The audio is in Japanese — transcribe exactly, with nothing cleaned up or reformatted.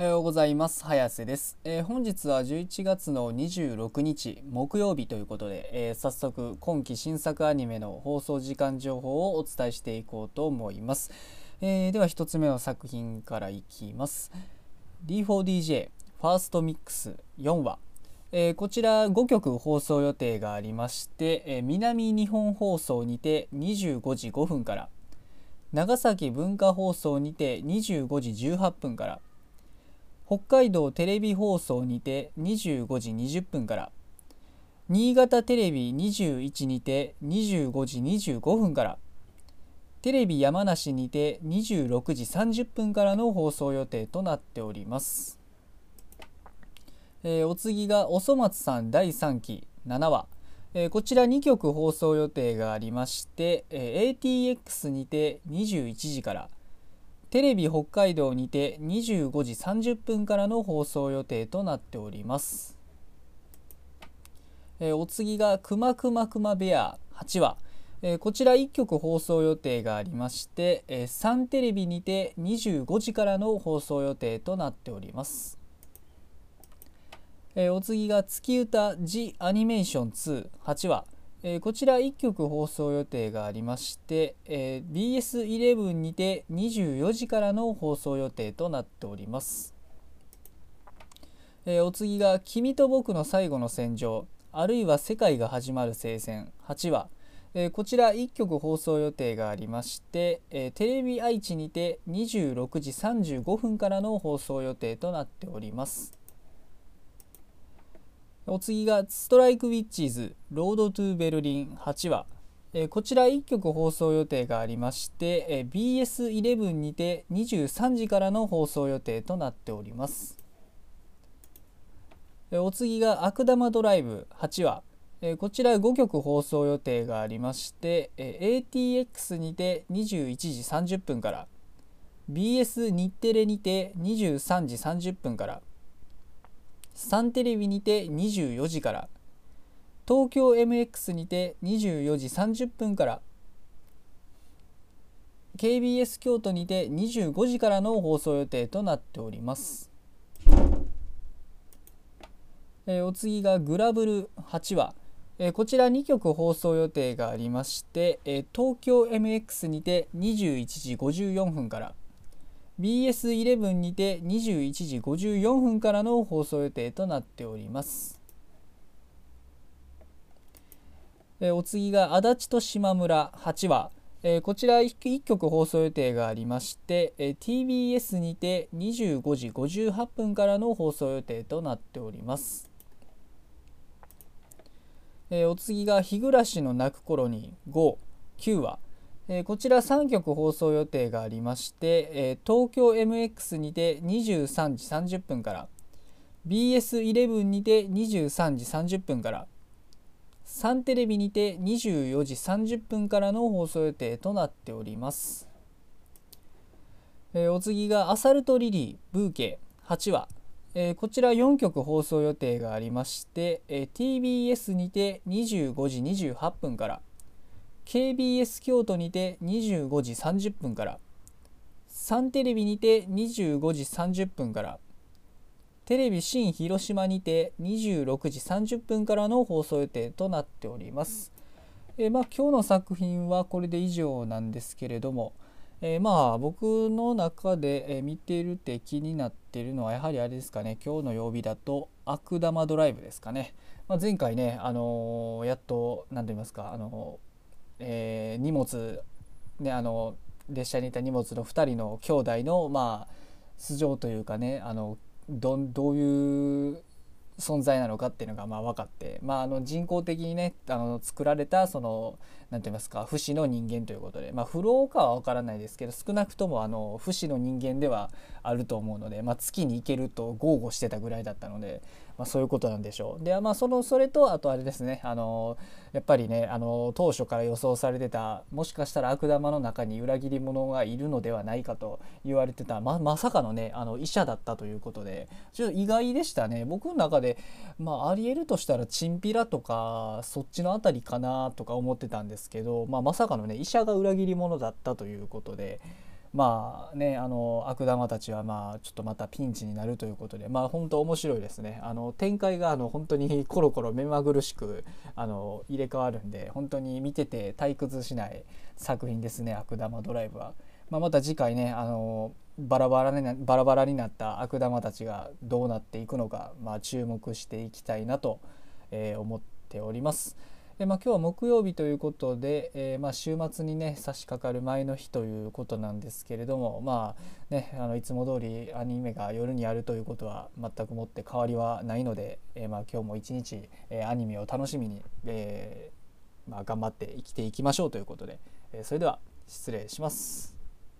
おはようございます。早瀬です、えー、本日はじゅういちがつのにじゅうろくにち木曜日ということで、えー、早速今期新作アニメの放送時間情報をお伝えしていこうと思います、えー、ではひとつめの作品からいきます。 ディーフォーディージェー First Mix よんわ、えー、こちらごきょく放送予定がありまして、えー、南日本放送にてにじゅうごじごふんから、長崎文化放送にてにじゅうごじじゅうはっぷんから、北海道テレビ放送にてにじゅうごじにじゅっぷんから、新潟テレビにじゅういちにてにじゅうごじにじゅうごふんから、テレビ山梨にてにじゅうろくじさんじゅっぷんからの放送予定となっております。えー、お次がおそ松さんだいさんきななわ、えー、こちらにきょく放送予定がありまして、えー、エーティーエックス にてにじゅういちじから、テレビ北海道にてにじゅうごじさんじゅっぷんからの放送予定となっております。えー、お次がくまくまくまベアはちわ、えー、こちらいっきょく放送予定がありまして、えー、サンテレビにてにじゅうごじからの放送予定となっております。えー、お次が月歌 The Animation にはちわ、えー、こちらいっきょく放送予定がありまして、えー、ビーエスイレブン にてにじゅうよじからの放送予定となっております、えー、お次が君と僕の最後の戦場、あるいは世界が始まる聖戦はちわ、えー、こちらいっきょく放送予定がありまして、えー、テレビ愛知にてにじゅうろくじさんじゅうごふんからの放送予定となっております。お次がストライクウィッチーズロードトゥベルリンはちわ、えー、こちらいっきょく放送予定がありまして、えー、ビーエスイレブン にてにじゅうさんじからの放送予定となっております。えー、お次が悪玉ドライブはちわ、えー、こちらごきょく放送予定がありまして、えー、エーティーエックス にてにじゅういちじさんじゅっぷんから、 ビーエス 日テレにてにじゅうさんじさんじゅっぷんから、サンテレビにてにじゅうよじから、東京 エムエックス にてにじゅうよじさんじゅっぷんから、ケービーエス 京都にてにじゅうごじからの放送予定となっております。えー、お次がグラブルはちわ、えー、こちらにきょく放送予定がありまして、えー、東京 エムエックス にてにじゅういちじごじゅうよんふんから、ビーエスイレブン にてにじゅういちじごじゅうよんふんからの放送予定となっております。えー、お次が足立と島村はちわ、えー、こちらいっきょく放送予定がありまして、えー、ティービーエス にてにじゅうごじごじゅうはっぷんからの放送予定となっております。えー、お次が日暮らしの泣く頃にご、きゅうわ、こちらさんきょく放送予定がありまして、東京 エムエックス にてにじゅうさんじさんじゅっぷんから、ビーエスイレブン にてにじゅうさんじさんじゅっぷんから、サンテレビにてにじゅうよじさんじゅっぷんからの放送予定となっております。お次がアサルトリリーブーケはちわ、こちらよんきょく放送予定がありまして、ティービーエス にてにじゅうごじにじゅうはっぷんから、ケービーエス 京都にてにじゅうごじさんじゅっぷんから、サンテレビにてにじゅうごじさんじゅっぷんから、テレビ新広島にてにじゅうろくじさんじゅっぷんからの放送予定となっております。えー、まあ今日の作品はこれで以上なんですけれども、えー、まあ僕の中で見ているって気になっているのはやはりあれですかね、今日の曜日だと悪玉ドライブですかね。まあ、前回ね、あのー、やっと何と言いますか、あのーえー、荷物、ね、あの列車にいた荷物のふたりの兄弟の、まあ、素性というかね、あの ど, どういう存在なのかっていうのがまあ分かって、まあ、あの人工的にねあの作られたその何て言いますか不死の人間ということで、まあ、不老かは分からないですけど少なくともあの不死の人間ではあると思うので、まあ、月に行けると豪語してたぐらいだったので。まあ、そういうことなんでしょう。で、まあ、そのそれとあとあれですね、あのやっぱりねあの当初から予想されてた、もしかしたら悪玉の中に裏切り者がいるのではないかと言われてた ま, まさかのねあの医者だったということでちょっと意外でしたね。僕の中で、まあ、ありえるとしたらチンピラとかそっちのあたりかなとか思ってたんですけど、まあ、まさかのね医者が裏切り者だったということで。まあね、あの悪玉たちはまあちょっとまたピンチになるということで、まあ本当面白いですね。あの展開があの本当にコロコロ目まぐるしくあの入れ替わるんで、本当に見てて退屈しない作品ですね、悪玉ドライブは。まあ、また次回ね、あのバラバラね、バラバラになった悪玉たちがどうなっていくのか、まあ、注目していきたいなと、えー、思っております。でまあ、今日は木曜日ということで、えーまあ、週末にね差し掛かる前の日ということなんですけれども、まあね、あのいつも通りアニメが夜にやるということは全くもって変わりはないので、えーまあ、今日も一日、えー、アニメを楽しみに、えーまあ、頑張って生きていきましょうということで、えー、それでは失礼します。